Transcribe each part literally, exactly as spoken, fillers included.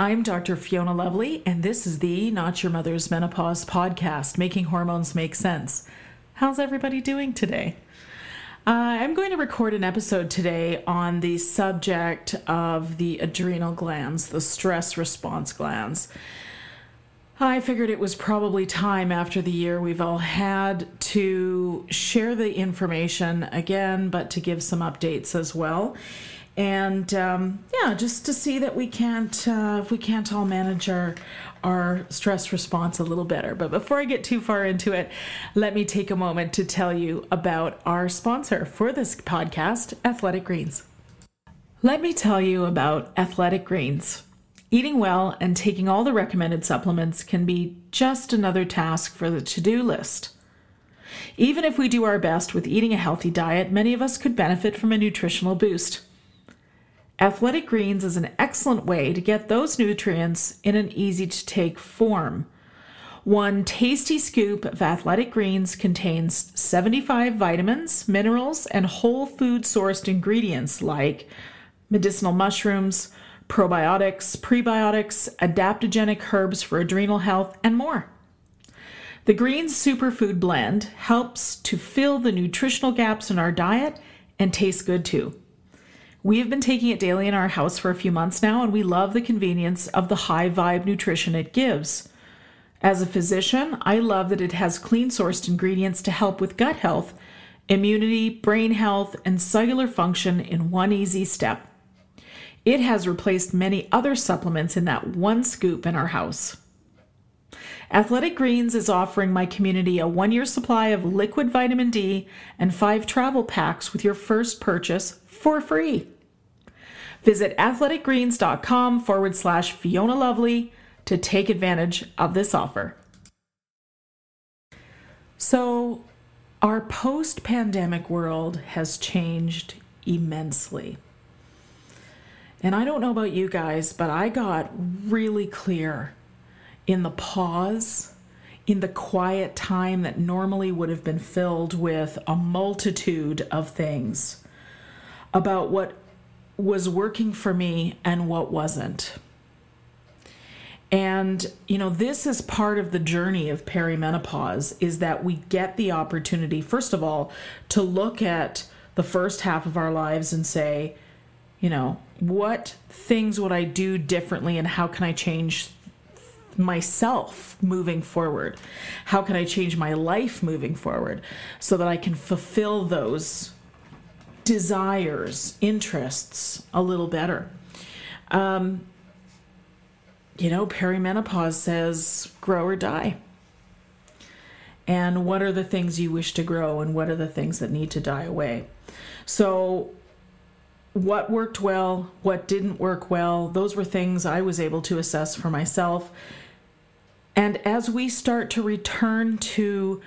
I'm Doctor Fiona Lovely, and this is the Not Your Mother's Menopause podcast, Making Hormones Make Sense. How's everybody doing today? Uh, I'm going to record an episode today on the subject of the adrenal glands, the stress response glands. I figured it was probably time after the year we've all had to share the information again, but to give some updates as well. And um, yeah, just to see that we can't, uh, if we can't all manage our, our stress response a little better. But before I get too far into it, let me take a moment to tell you about our sponsor for this podcast, Athletic Greens. Let me tell you about Athletic Greens. Eating well and taking all the recommended supplements can be just another task for the to-do list. Even if we do our best with eating a healthy diet, many of us could benefit from a nutritional boost. Athletic Greens is an excellent way to get those nutrients in an easy-to-take form. One tasty scoop of Athletic Greens contains seventy-five vitamins, minerals, and whole food-sourced ingredients like medicinal mushrooms, probiotics, prebiotics, adaptogenic herbs for adrenal health, and more. The Greens Superfood Blend helps to fill the nutritional gaps in our diet and tastes good too. We have been taking it daily in our house for a few months now, and we love the convenience of the high-vibe nutrition it gives. As a physician, I love that it has clean-sourced ingredients to help with gut health, immunity, brain health, and cellular function in one easy step. It has replaced many other supplements in that one scoop in our house. Athletic Greens is offering my community a one-year supply of liquid vitamin D and five travel packs with your first purchase for free. Visit athleticgreens.com forward slash Fiona Lovely to take advantage of this offer. So our post-pandemic world has changed immensely. And I don't know about you guys, but I got really clear in the pause, in the quiet time that normally would have been filled with a multitude of things, about what was working for me and what wasn't. And, you know, this is part of the journey of perimenopause, is that we get the opportunity, first of all, to look at the first half of our lives and say, you know, what things would I do differently and how can I change myself moving forward? How can I change my life moving forward so that I can fulfill those desires, interests a little better? Um, you know, perimenopause says grow or die. And what are the things you wish to grow and what are the things that need to die away? So what worked well, what didn't work well, those were things I was able to assess for myself. And as we start to return to,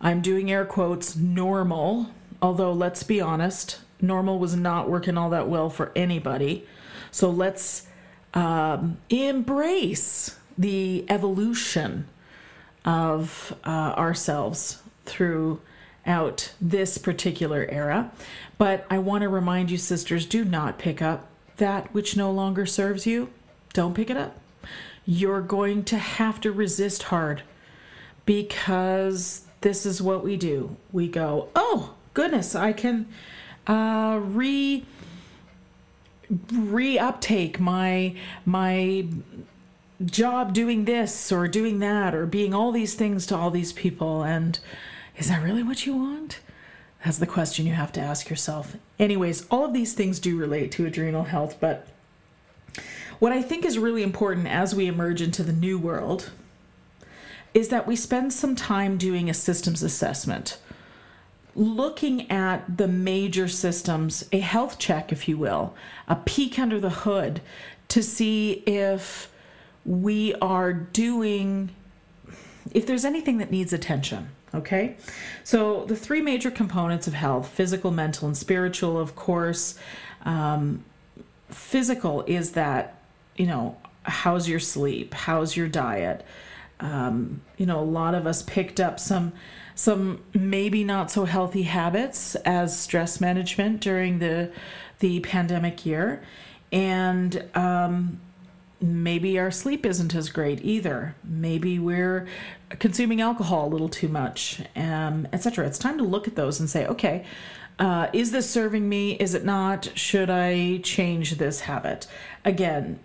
I'm doing air quotes, normal, although let's be honest, normal was not working all that well for anybody. So let's um, embrace the evolution of uh, ourselves throughout this particular era. But I want to remind you, sisters, do not pick up that which no longer serves you. Don't pick it up. You're going to have to resist hard, because this is what we do. We go, oh, goodness, I can uh, re reuptake my my job doing this or doing that or being all these things to all these people. And is that really what you want? That's the question you have to ask yourself. Anyways, all of these things do relate to adrenal health, but what I think is really important as we emerge into the new world is that we spend some time doing a systems assessment, looking at the major systems, a health check, if you will, a peek under the hood to see if we are doing, if there's anything that needs attention. Okay, so the three major components of health, physical, mental, and spiritual, of course. Um, physical is that, you know, how's your sleep? How's your diet? Um, you know, a lot of us picked up some some maybe not so healthy habits as stress management during the the pandemic year. And um, maybe our sleep isn't as great either. Maybe we're consuming alcohol a little too much, um, et cetera. It's time to look at those and say, okay, uh, is this serving me? Is it not? Should I change this habit? Again,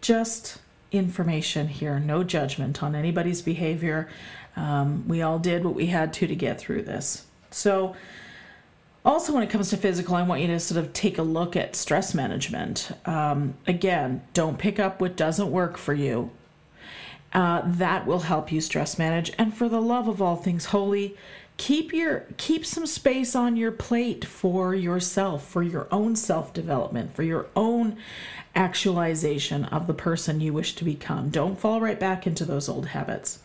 just information here, no judgment on anybody's behavior. Um, we all did what we had to to get through this. So also when it comes to physical, I want you to sort of take a look at stress management. Um, again, don't pick up what doesn't work for you. Uh, that will help you stress manage. And for the love of all things holy, keep your keep some space on your plate for yourself, for your own self-development, for your own actualization of the person you wish to become. Don't fall right back into those old habits.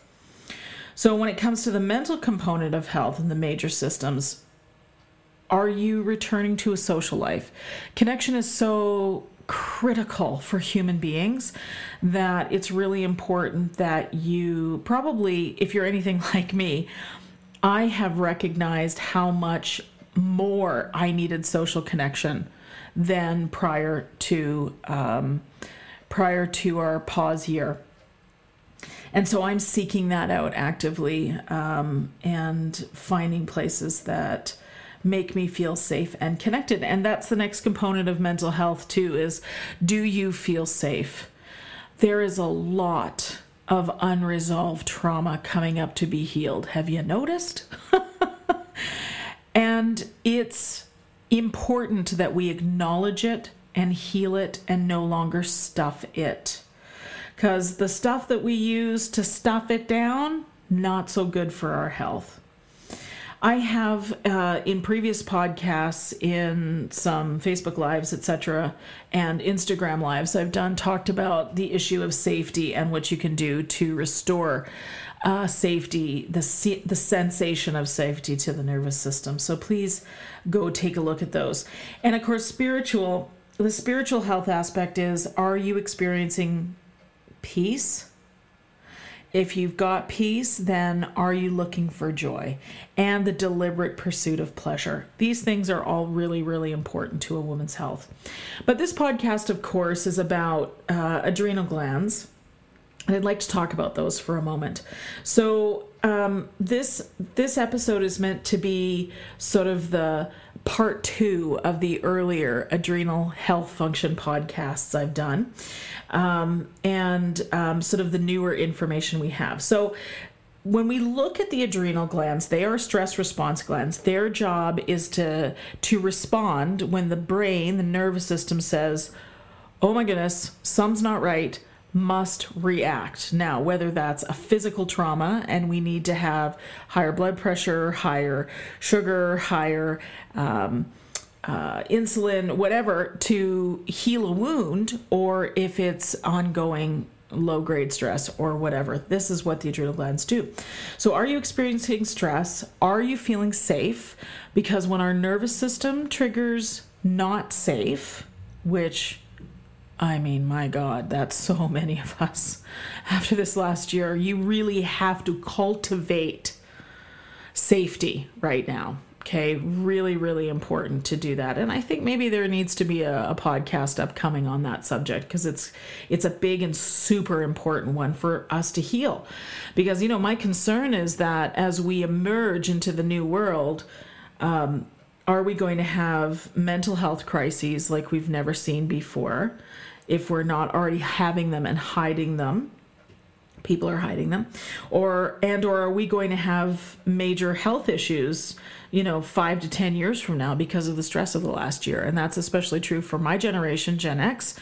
So when it comes to the mental component of health and the major systems, are you returning to a social life? Connection is so critical for human beings that it's really important that you probably, if you're anything like me, I have recognized how much more I needed social connection than prior to um, prior to our pause year. And so I'm seeking that out actively um, and finding places that make me feel safe and connected. And that's the next component of mental health too, is do you feel safe? There is a lot of unresolved trauma coming up to be healed. Have you noticed? And it's important that we acknowledge it and heal it and no longer stuff it. Because the stuff that we use to stuff it down, not so good for our health. I have uh, in previous podcasts, in some Facebook Lives, et cetera, and Instagram Lives I've done, talked about the issue of safety and what you can do to restore uh, safety, the the sensation of safety to the nervous system. So please go take a look at those. And of course, spiritual. The spiritual health aspect is: are you experiencing peace? If you've got peace, then are you looking for joy and the deliberate pursuit of pleasure? These things are all really, really important to a woman's health. But this podcast, of course, is about uh, adrenal glands. And I'd like to talk about those for a moment. So um, this this episode is meant to be sort of the part two of the earlier adrenal health function podcasts I've done, um, and um, sort of the newer information we have. So when we look at the adrenal glands, they are stress response glands. Their job is to to respond when the brain, the nervous system, says, oh my goodness, something's not right, must react. Now, whether that's a physical trauma and we need to have higher blood pressure, higher sugar, higher um, uh, insulin, whatever, to heal a wound, or if it's ongoing low-grade stress or whatever, this is what the adrenal glands do. So are you experiencing stress? Are you feeling safe? Because when our nervous system triggers not safe, which I mean, my God, that's so many of us after this last year. You really have to cultivate safety right now. Okay, really, really important to do that. And I think maybe there needs to be a, a podcast upcoming on that subject, because it's it's a big and super important one for us to heal. Because, you know, my concern is that as we emerge into the new world, um, are we going to have mental health crises like we've never seen before? If we're not already having them and hiding them, people are hiding them, or and or are we going to have major health issues, you know, five to ten years from now because of the stress of the last year? And that's especially true for my generation, Gen X,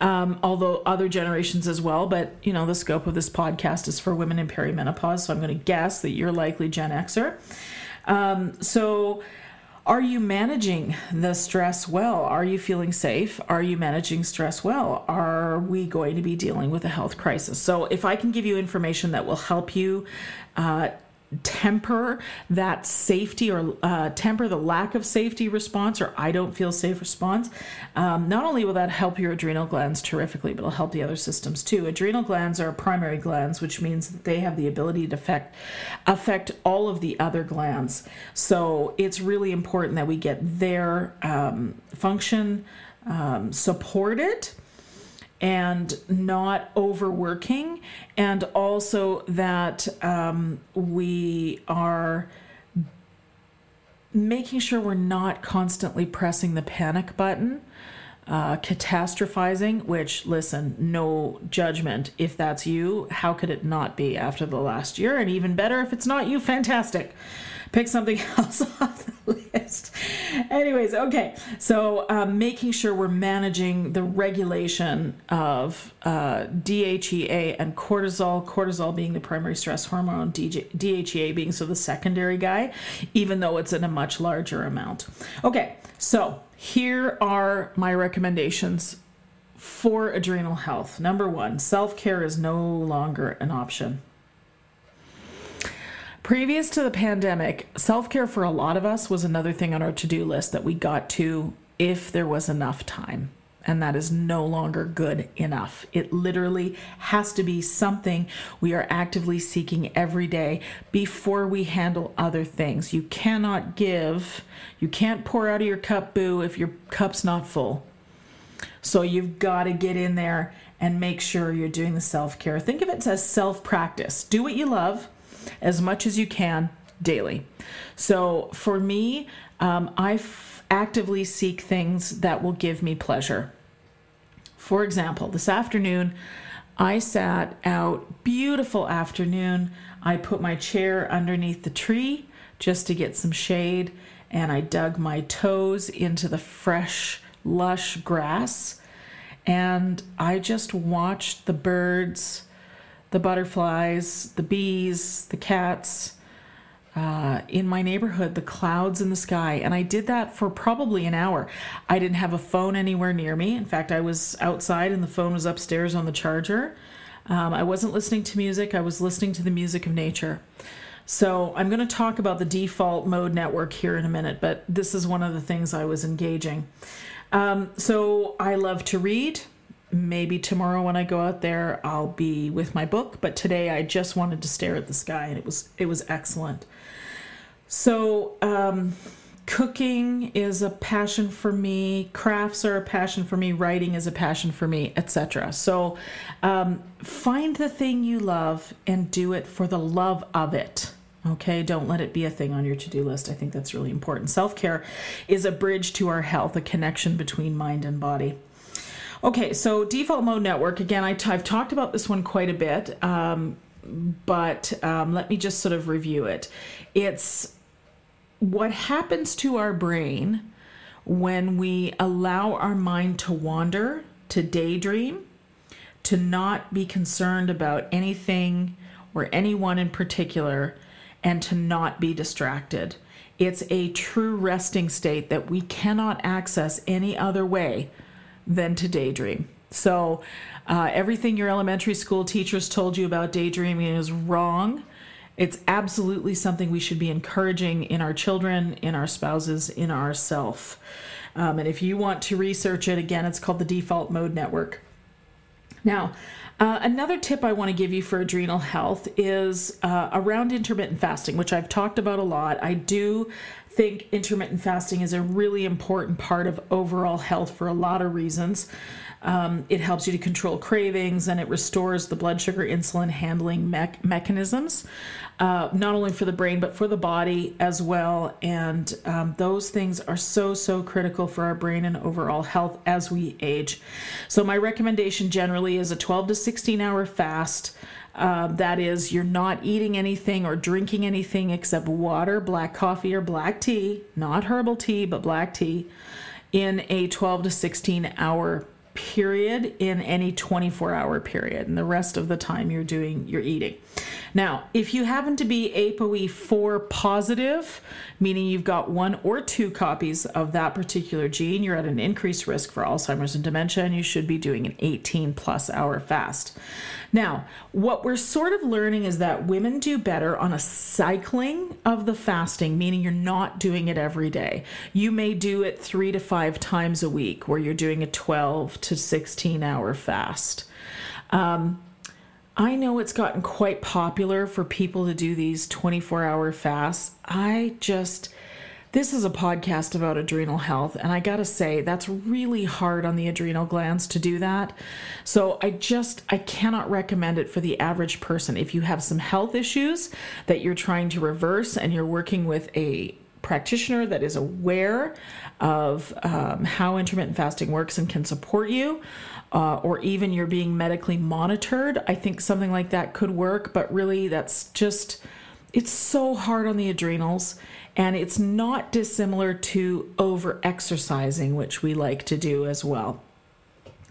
um, although other generations as well. But you know, the scope of this podcast is for women in perimenopause, so I'm going to guess that you're likely Gen Xer. Um, so. Are you managing the stress well? Are you feeling safe? Are you managing stress well? Are we going to be dealing with a health crisis? So if I can give you information that will help you uh, temper that safety or uh, temper the lack of safety response or I don't feel safe response, um, not only will that help your adrenal glands terrifically, but it'll help the other systems too. Adrenal glands are primary glands, which means that they have the ability to affect, affect all of the other glands. So it's really important that we get their um, function um, supported and not overworking, and also that um, we are making sure we're not constantly pressing the panic button, uh, catastrophizing, which, listen, no judgment. If that's you, how could it not be after the last year? And even better, if it's not you, fantastic. Pick something else off the list. Anyways, okay. So um, making sure we're managing the regulation of uh, D H E A and cortisol, cortisol being the primary stress hormone, D H E A being so the secondary guy, even though it's in a much larger amount. Okay, so here are my recommendations for adrenal health. Number one, self-care is no longer an option. Previous to the pandemic, self-care for a lot of us was another thing on our to-do list that we got to if there was enough time, and that is no longer good enough. It literally has to be something we are actively seeking every day before we handle other things. You cannot give, you can't pour out of your cup, boo, if your cup's not full. So you've got to get in there and make sure you're doing the self-care. Think of it as self-practice. Do what you love as much as you can daily. So for me, um, I f- actively seek things that will give me pleasure. For example, this afternoon, I sat out, beautiful afternoon. I put my chair underneath the tree just to get some shade, and I dug my toes into the fresh, lush grass, and I just watched the birds, the butterflies, the bees, the cats, uh, in my neighborhood, the clouds in the sky. And I did that for probably an hour. I didn't have a phone anywhere near me. In fact, I was outside and the phone was upstairs on the charger. Um, I wasn't listening to music. I was listening to the music of nature. So I'm going to talk about the Default Mode Network here in a minute, but this is one of the things I was engaging. Um, so I love to read. Maybe tomorrow when I go out there, I'll be with my book. But today I just wanted to stare at the sky, and it was it was excellent. So um, cooking is a passion for me. Crafts are a passion for me. Writing is a passion for me, et cetera. So um, find the thing you love and do it for the love of it. Okay, don't let it be a thing on your to-do list. I think that's really important. Self-care is a bridge to our health, a connection between mind and body. Okay, so Default Mode Network, again, I t- I've talked about this one quite a bit, um, but um, let me just sort of review it. It's what happens to our brain when we allow our mind to wander, to daydream, to not be concerned about anything or anyone in particular, and to not be distracted. It's a true resting state that we cannot access any other way than to daydream. So uh, everything your elementary school teachers told you about daydreaming is wrong. It's absolutely something we should be encouraging in our children, in our spouses, in ourselves. Um, and if you want to research it, again, it's called the Default Mode Network. Now, uh, another tip I want to give you for adrenal health is uh, around intermittent fasting, which I've talked about a lot. I do think intermittent fasting is a really important part of overall health for a lot of reasons. Um, it helps you to control cravings, and it restores the blood sugar insulin handling me- mechanisms, uh, not only for the brain, but for the body as well. And um, those things are so, so critical for our brain and overall health as we age. So my recommendation generally is a twelve to sixteen hour fast. Uh, that is, you're not eating anything or drinking anything except water, black coffee, or black tea, not herbal tea, but black tea, in a twelve to sixteen hour period in any twenty-four hour period, and the rest of the time you're doing you're eating. Now, if you happen to be A P O E four positive, meaning you've got one or two copies of that particular gene, you're at an increased risk for Alzheimer's and dementia, and you should be doing an eighteen plus hour fast. Now, what we're sort of learning is that women do better on a cycling of the fasting, meaning you're not doing it every day. You may do it three to five times a week, where you're doing a twelve to sixteen hour fast. Um, I know it's gotten quite popular for people to do these twenty-four hour fasts. I just, this is a podcast about adrenal health, and I gotta say, that's really hard on the adrenal glands to do that. So I just, I cannot recommend it for the average person. If you have some health issues that you're trying to reverse and you're working with a practitioner that is aware of um, how intermittent fasting works and can support you, uh, or even you're being medically monitored, I think something like that could work. But really, that's just, it's so hard on the adrenals, and it's not dissimilar to over-exercising, which we like to do as well.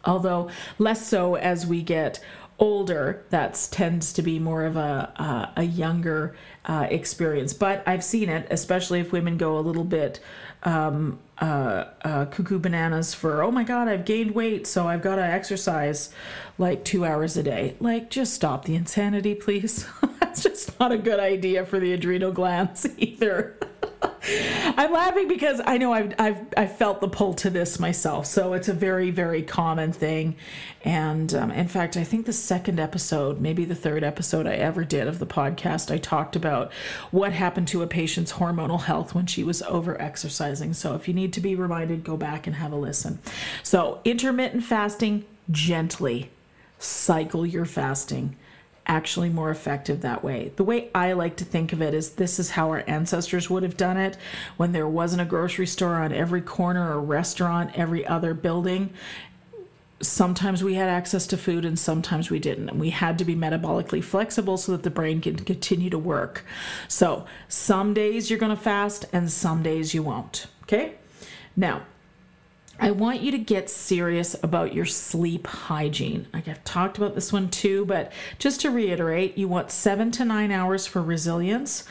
Although less so as we get older, that tends to be more of a uh, a younger uh, experience. But I've seen it, especially if women go a little bit um, uh, uh, cuckoo bananas for, oh my God, I've gained weight, so I've got to exercise like two hours a day. Like, just stop the insanity, please. That's just not a good idea for the adrenal glands either. I'm laughing because I know I've, I've I've felt the pull to this myself. So it's a very, very common thing. And um, in fact, I think the second episode, maybe the third episode I ever did of the podcast, I talked about what happened to a patient's hormonal health when she was over-exercising. So if you need to be reminded, go back and have a listen. So intermittent fasting, gently cycle your fasting. Actually more effective that way. The way I like to think of it is this is how our ancestors would have done it when there wasn't a grocery store on every corner or restaurant, every other building. Sometimes we had access to food and sometimes we didn't. And we had to be metabolically flexible so that the brain can continue to work. So some days you're going to fast and some days you won't. Okay? Now, I want you to get serious about your sleep hygiene. I've talked about this one too, but just to reiterate, you want seven to nine hours for resilience.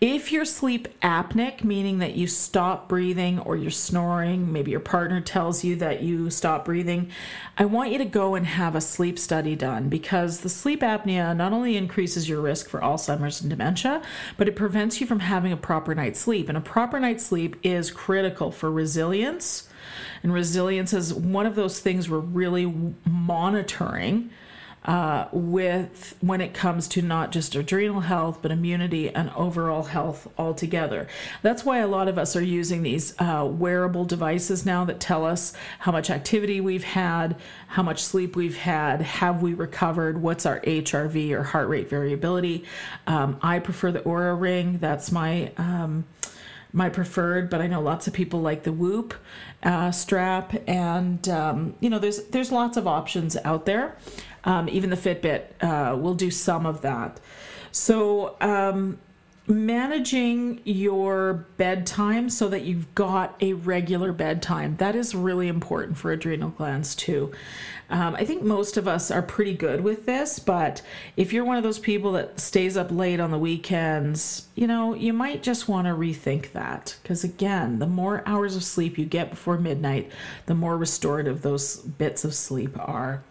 If you're sleep apneic, meaning that you stop breathing or you're snoring, maybe your partner tells you that you stop breathing, I want you to go and have a sleep study done, because the sleep apnea not only increases your risk for Alzheimer's and dementia, but it prevents you from having a proper night's sleep. And a proper night's sleep is critical for resilience. And resilience is one of those things we're really monitoring uh, with when it comes to not just adrenal health, but immunity and overall health altogether. That's why a lot of us are using these uh, wearable devices now that tell us how much activity we've had, how much sleep we've had, have we recovered, what's our H R V or heart rate variability. Um, I prefer the Oura Ring. That's my... Um, my preferred, but I know lots of people like the Whoop uh, strap, and um, you know, there's there's lots of options out there. Um, even the Fitbit uh, will do some of that. So um, managing your bedtime so that you've got a regular bedtime, that is really important for adrenal glands too. Um, I think most of us are pretty good with this, but if you're one of those people that stays up late on the weekends, you know, you might just want to rethink that. Because again, the more hours of sleep you get before midnight, the more restorative those bits of sleep are.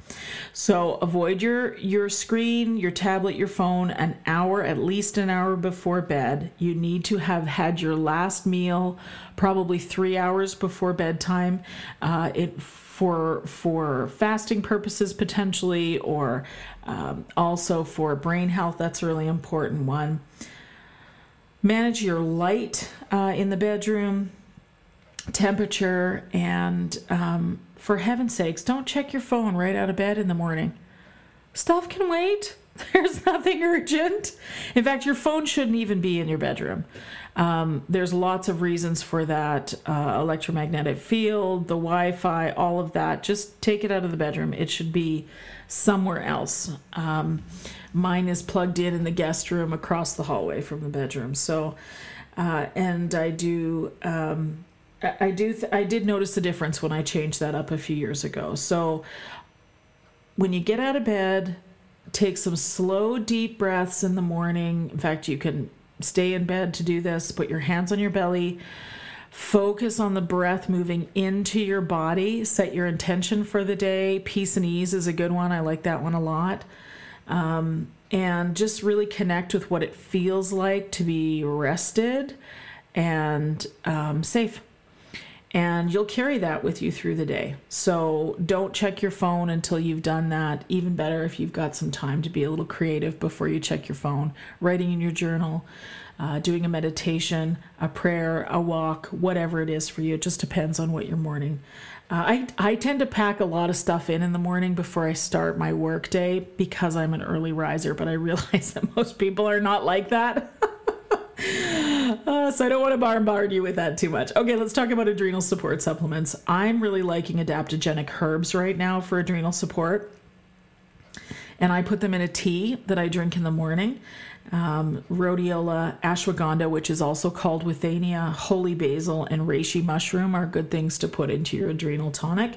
So avoid your, your screen, your tablet, your phone, an hour, at least an hour before bed. You need to have had your last meal probably three hours before bedtime. Uh, it For for fasting purposes potentially, or um, also for brain health. That's a really important one. Manage your light uh, in the bedroom, temperature, and um, for heaven's sakes, don't check your phone right out of bed in the morning. Stuff can wait. There's nothing urgent. In fact, your phone shouldn't even be in your bedroom. Um, there's lots of reasons for that. Uh, electromagnetic field, the Wi-Fi, all of that. Just take it out of the bedroom. It should be somewhere else. Um, mine is plugged in in the guest room across the hallway from the bedroom. So, uh, and I do um, I do. Th- I did notice the difference when I changed that up a few years ago. So when you get out of bed, take some slow, deep breaths in the morning. In fact, you can stay in bed to do this. Put your hands on your belly. Focus on the breath moving into your body. Set your intention for the day. Peace and ease is a good one. I like that one a lot. Um, and just really connect with what it feels like to be rested and um, safe. And you'll carry that with you through the day. So don't check your phone until you've done that. Even better if you've got some time to be a little creative before you check your phone. Writing in your journal, uh, doing a meditation, a prayer, a walk, whatever it is for you. It just depends on what your morning. Uh, I, I tend to pack a lot of stuff in in the morning before I start my work day because I'm an early riser, but I realize that most people are not like that. Uh, so I don't want to bombard you with that too much. Okay, let's talk about adrenal support supplements. I'm really liking adaptogenic herbs right now for adrenal support. And I put them in a tea that I drink in the morning. Um, rhodiola, ashwagandha, which is also called withania, holy basil, and reishi mushroom are good things to put into your adrenal tonic.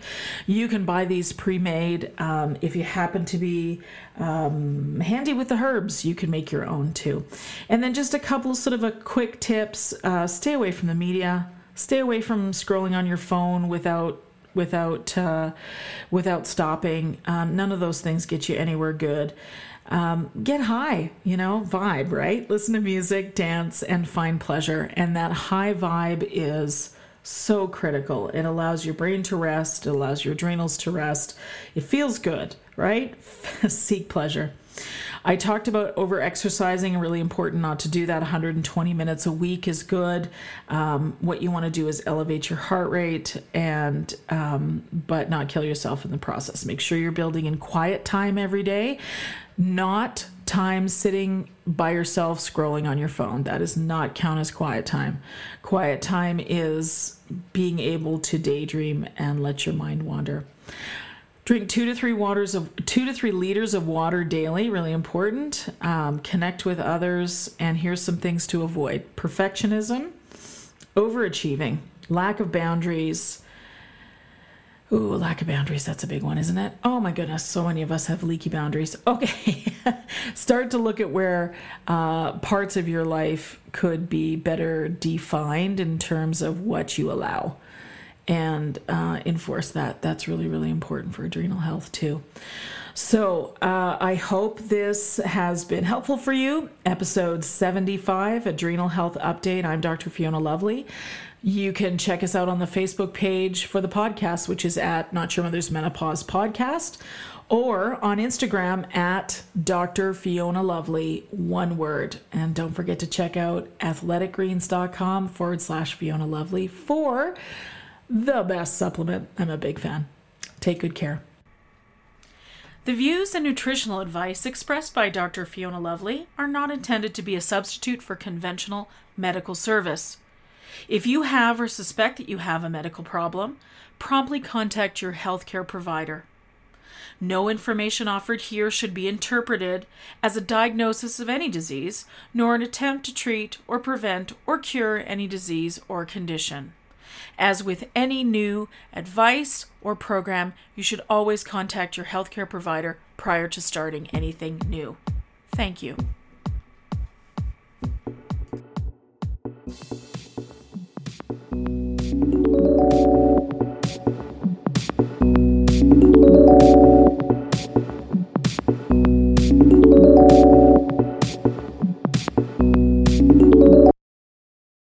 You can buy these pre-made. Um, if you happen to be um, handy with the herbs, you can make your own too. And then just a couple sort of a quick tips. Uh, stay away from the media. Stay away from scrolling on your phone without without uh, without stopping. Um, none of those things get you anywhere good. Um, get high, you know, vibe, right? Listen to music, dance, and find pleasure. And that high vibe is so critical. It allows your brain to rest. It allows your adrenals to rest. It feels good, right? Seek pleasure. I talked about over-exercising, really important not to do that. one hundred twenty minutes a week is good. Um, what you want to do is elevate your heart rate and um, but not kill yourself in the process. Make sure you're building in quiet time every day, not time sitting by yourself scrolling on your phone. That does not count as quiet time. Quiet time is being able to daydream and let your mind wander. Drink two to three waters of two to three liters of water daily. Really important. Um, connect with others. And here's some things to avoid: perfectionism, overachieving, lack of boundaries. Ooh, lack of boundaries. That's a big one, isn't it? Oh my goodness. So many of us have leaky boundaries. Okay. Start to look at where uh, parts of your life could be better defined in terms of what you allow. And uh, enforce that. That's really, really important for adrenal health too. So uh, I hope this has been helpful for you. Episode seventy-five, Adrenal Health Update. I'm Doctor Fiona Lovely. You can check us out on the Facebook page for the podcast, which is at Not Your Mother's Menopause Podcast, or on Instagram at Doctor Fiona Lovely, one word. And don't forget to check out athletic greens dot com forward slash Fiona Lovely for the best supplement. I'm a big fan. Take good care. The views and nutritional advice expressed by Doctor Fiona Lovely are not intended to be a substitute for conventional medical service. If you have or suspect that you have a medical problem, promptly contact your healthcare provider. No information offered here should be interpreted as a diagnosis of any disease, nor an attempt to treat or prevent or cure any disease or condition. As with any new advice or program, you should always contact your healthcare provider prior to starting anything new. Thank you.